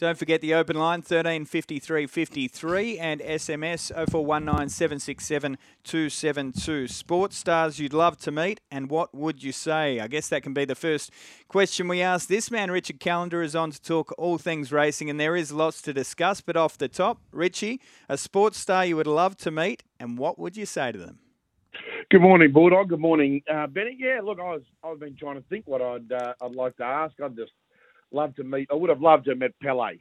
Don't forget the open line, 135353 and SMS 0419 767 272. Sports stars you'd love to meet and what would you say? I guess that can be the first question we ask. This man, Richard Callander, is on to talk all things racing, and there is lots to discuss. But off the top, Richie, a sports star you would love to meet and what would you say to them? Good morning, Bulldog. Good morning, Bennett. Yeah, look, I've been trying to think what I'd like to ask. I'd just love to meet. I would have loved to have met Pelé.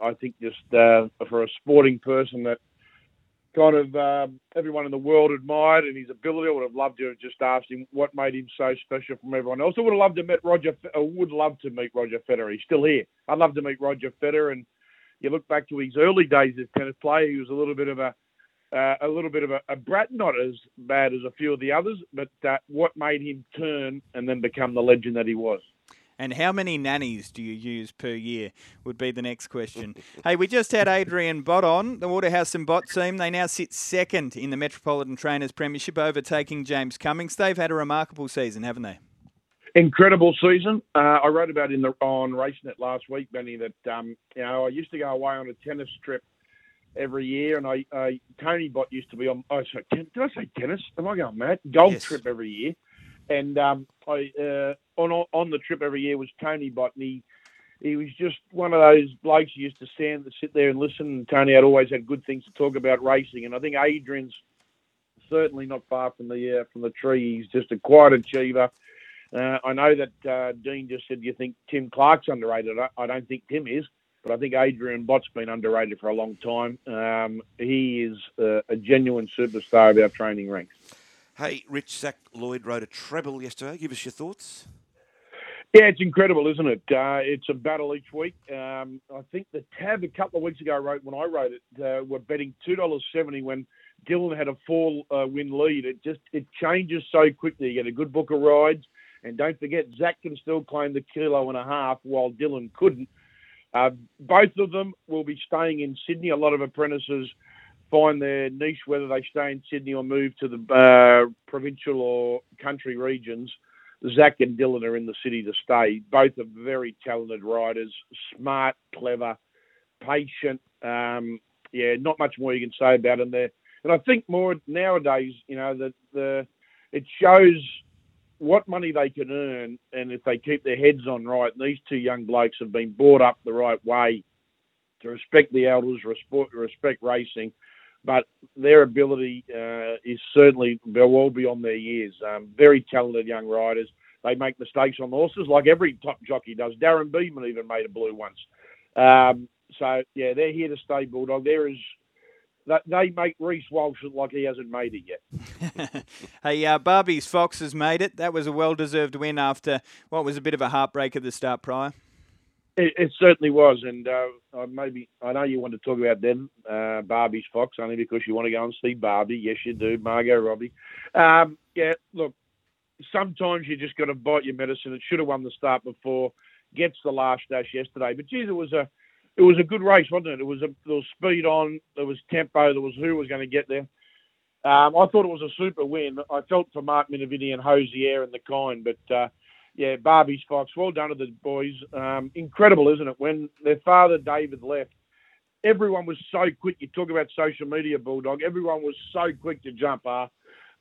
I think just for a sporting person that kind of everyone in the world admired and his ability, I would have loved to have just asked him what made him so special from everyone else. I would have loved to have met Roger. I would love to meet Roger Federer. He's still here. I'd love to meet Roger Federer. And you look back to his early days as tennis player, he was a little bit of a brat, not as bad as a few of the others, but what made him turn and then become the legend that he was. And how many nannies do you use per year would be the next question. Hey, we just had Adrian Bott on, the Waterhouse and Bott team. They now sit second in the Metropolitan Trainers Premiership, overtaking James Cummings. They've had a remarkable season, haven't they? Incredible season. I wrote about on RaceNet last week, Benny, that I used to go away on a tennis trip every year, and Tony Bott used to be on. Oh, sorry, did I say tennis? Am I going mad? Golf yes. Trip every year, and on the trip every year was Tony Bott, and he was just one of those blokes who used to sit there and listen. And Tony had always had good things to talk about racing, and I think Adrian's certainly not far from the tree. He's just a quiet achiever. I know that Dean just said, "Do you think Tim Clark's underrated?" I don't think Tim is. But I think Adrian Bott's been underrated for a long time. He is a genuine superstar of our training ranks. Hey, Rich, Zach Lloyd rode a treble yesterday. Give us your thoughts. Yeah, it's incredible, isn't it? It's a battle each week. I think the tab a couple of weeks ago when I wrote it, were betting $2.70 when Dylan had a four-win lead. It changes so quickly. You get a good book of rides. And don't forget, Zach can still claim the $1.5 kilos while Dylan couldn't. Both of them will be staying in Sydney. A lot of apprentices find their niche, whether they stay in Sydney or move to the provincial or country regions. Zach and Dylan are in the city to stay. Both are very talented riders, smart, clever, patient. Not much more you can say about them there. And I think more nowadays, you know, that it shows what money they can earn, and if they keep their heads on right. And these two young blokes have been brought up the right way to respect the elders, respect racing, but their ability is certainly well beyond their years. Very talented young riders. They make mistakes on horses like every top jockey does. Darren Beeman even made a blue once. So, they're here to stay, Bulldog. They make Reese Walsh look like he hasn't made it yet. Hey, Barbie's Fox has made it. That was a well-deserved win after what was a bit of a heartbreak at the start prior. It certainly was, and maybe I know you want to talk about them, Barbie's Fox, only because you want to go and see Barbie. Yes, you do, Margot Robbie. Look, sometimes you just got to bite your medicine. It should have won the start before, gets the last dash yesterday. But, geez, it was a good race, wasn't it? There was speed on, there was tempo, there was who was going to get there. I thought it was a super win. I felt for Mark Minervini and Hosier Air and the kind, but, Barbie's Fox, well done to the boys. Incredible, isn't it? When their father, David, left, everyone was so quick. You talk about social media, Bulldog. Everyone was so quick to jump.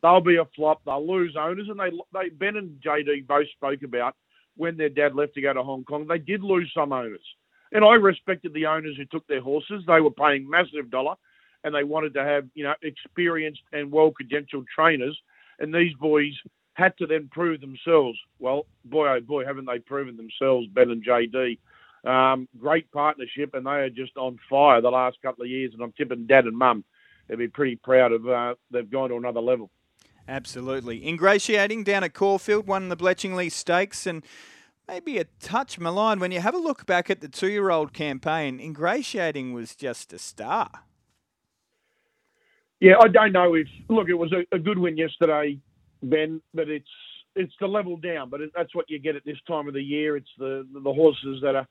They'll be a flop. They'll lose owners. And they Ben and JD both spoke about when their dad left to go to Hong Kong, they did lose some owners. And I respected the owners who took their horses. They were paying massive dollar, and they wanted to have, you know, experienced and well-credentialed trainers. And these boys had to then prove themselves. Well, boy, oh boy, haven't they proven themselves, Ben and JD. Great partnership, and they are just on fire the last couple of years. And I'm tipping Dad and Mum, they'd be pretty proud of they've gone to another level. Absolutely. Ingratiating down at Caulfield, won the Bletchingley Stakes, and maybe a touch maligned. When you have a look back at the two-year-old campaign, Ingratiating was just a star. Yeah, I don't know if... Look, it was a good win yesterday, Ben, but it's the level down. But that's what you get at this time of the year. It's the horses that are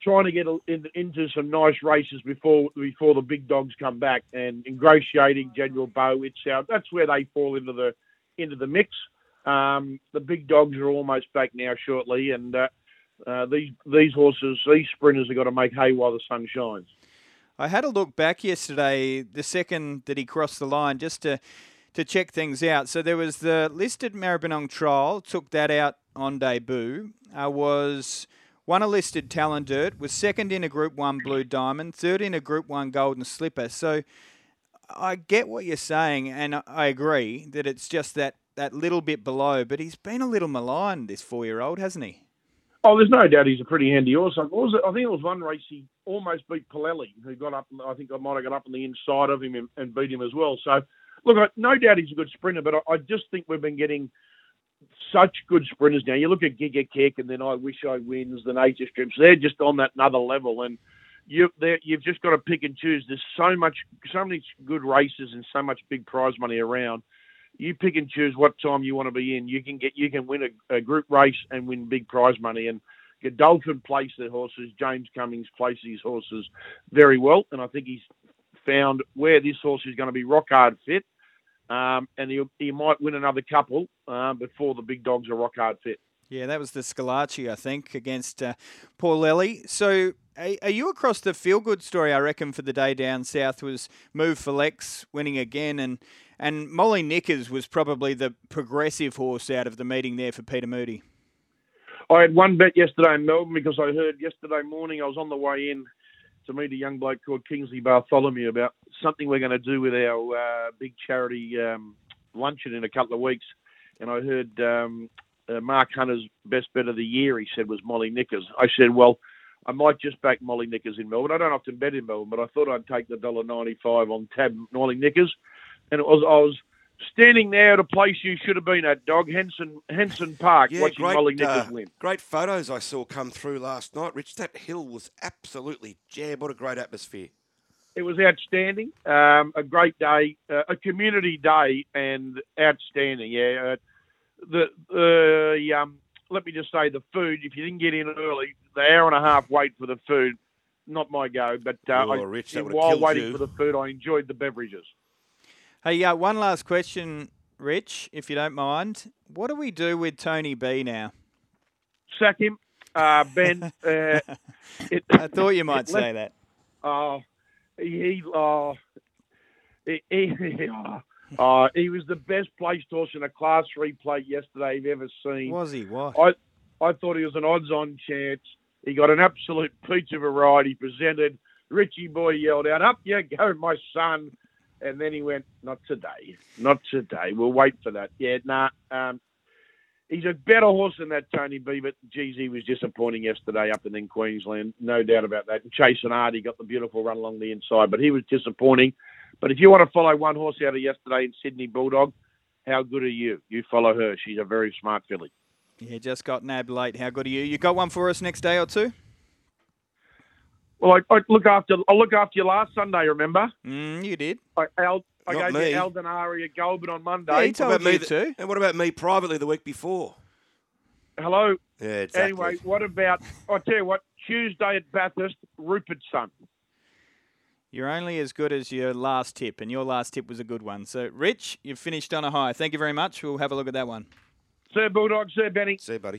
trying to get into some nice races before the big dogs come back. And Ingratiating, General Bow, it's out. That's where they fall into the mix. The big dogs are almost back now shortly, and These horses, these sprinters, have got to make hay while the sun shines. I had a look back yesterday, the second that he crossed the line, just to check things out. So there was the listed Maribyrnong trial, took that out on debut. Won a listed Talent Dirt, was second in a Group 1 Blue Diamond, third in a Group 1 Golden Slipper. So I get what you're saying, and I agree that it's just that little bit below, but he's been a little maligned, this four-year-old, hasn't he? Oh, there's no doubt he's a pretty handy horse. I think it was one race he almost beat Pilelli, who got up, I think I might have got up on the inside of him and beat him as well. So, look, no doubt he's a good sprinter, but I just think we've been getting such good sprinters now. You look at Giga Kick and then I Wish I Wins, the Nature Strips, they're just on that another level. And you've just got to pick and choose. There's so many good races and so much big prize money around. You pick and choose what time you want to be in. You can win a group race and win big prize money. And Godolphin placed their horses. James Cummings placed his horses very well. And I think he's found where this horse is going to be rock hard fit. And he might win another couple before the big dogs are rock hard fit. Yeah, that was the Scalacci, I think, against Pilelli. So are you across the feel-good story, I reckon, for the day down south was Move for Lex winning again, and Molly Nickers was probably the progressive horse out of the meeting there for Peter Moody. I had one bet yesterday in Melbourne because I heard yesterday morning I was on the way in to meet a young bloke called Kingsley Bartholomew about something we're going to do with our big charity luncheon in a couple of weeks. And I heard Mark Hunter's best bet of the year, he said, was Molly Nickers. I said, well, I might just back Molly Nickers in Melbourne. I don't often bet in Melbourne, but I thought I'd take the $1.95 on tab Molly Nickers. And I was standing there at a place you should have been at, dog, Henson Park, watching Molly Nickers win. Great photos I saw come through last night, Rich. That hill was absolutely jammed. What a great atmosphere. It was outstanding. A great day, a community day, and outstanding. Yeah. Let me just say the food, if you didn't get in early, the hour and a half wait for the food, not my go, but Rich, while waiting for the food, I enjoyed the beverages. Hey, one last question, Rich, if you don't mind. What do we do with Tony B now? Sack him, Ben. I thought you might say that. He was the best placed horse in a Class 3 play yesterday I've ever seen. Was he? What? I thought he was an odds-on chance. He got an absolute peach of a ride. He presented. Richie boy yelled out, "Up you go, my son." And then he went, not today. We'll wait for that. Yeah, he's a better horse than that, Tony B, but, geez, he was disappointing yesterday up in Queensland. No doubt about that. And Chase and Hardy got the beautiful run along the inside, but he was disappointing. But if you want to follow one horse out of yesterday in Sydney Bulldog, how good are you? You follow her. She's a very smart filly. Yeah, just got nabbed late. How good are you? You got one for us next day or two? Well, I'll look after you last Sunday, remember? You did. I gave me. You Aldenari a Goulburn on Monday. Yeah, he told me too. And what about me privately the week before? Hello? Yeah, exactly. Anyway, what about, I tell you what, Tuesday at Bathurst, Rupert's son. You're only as good as your last tip, and your last tip was a good one. So, Rich, you've finished on a high. Thank you very much. We'll have a look at that one. See you, Bulldog. See you, Benny. See you, buddy.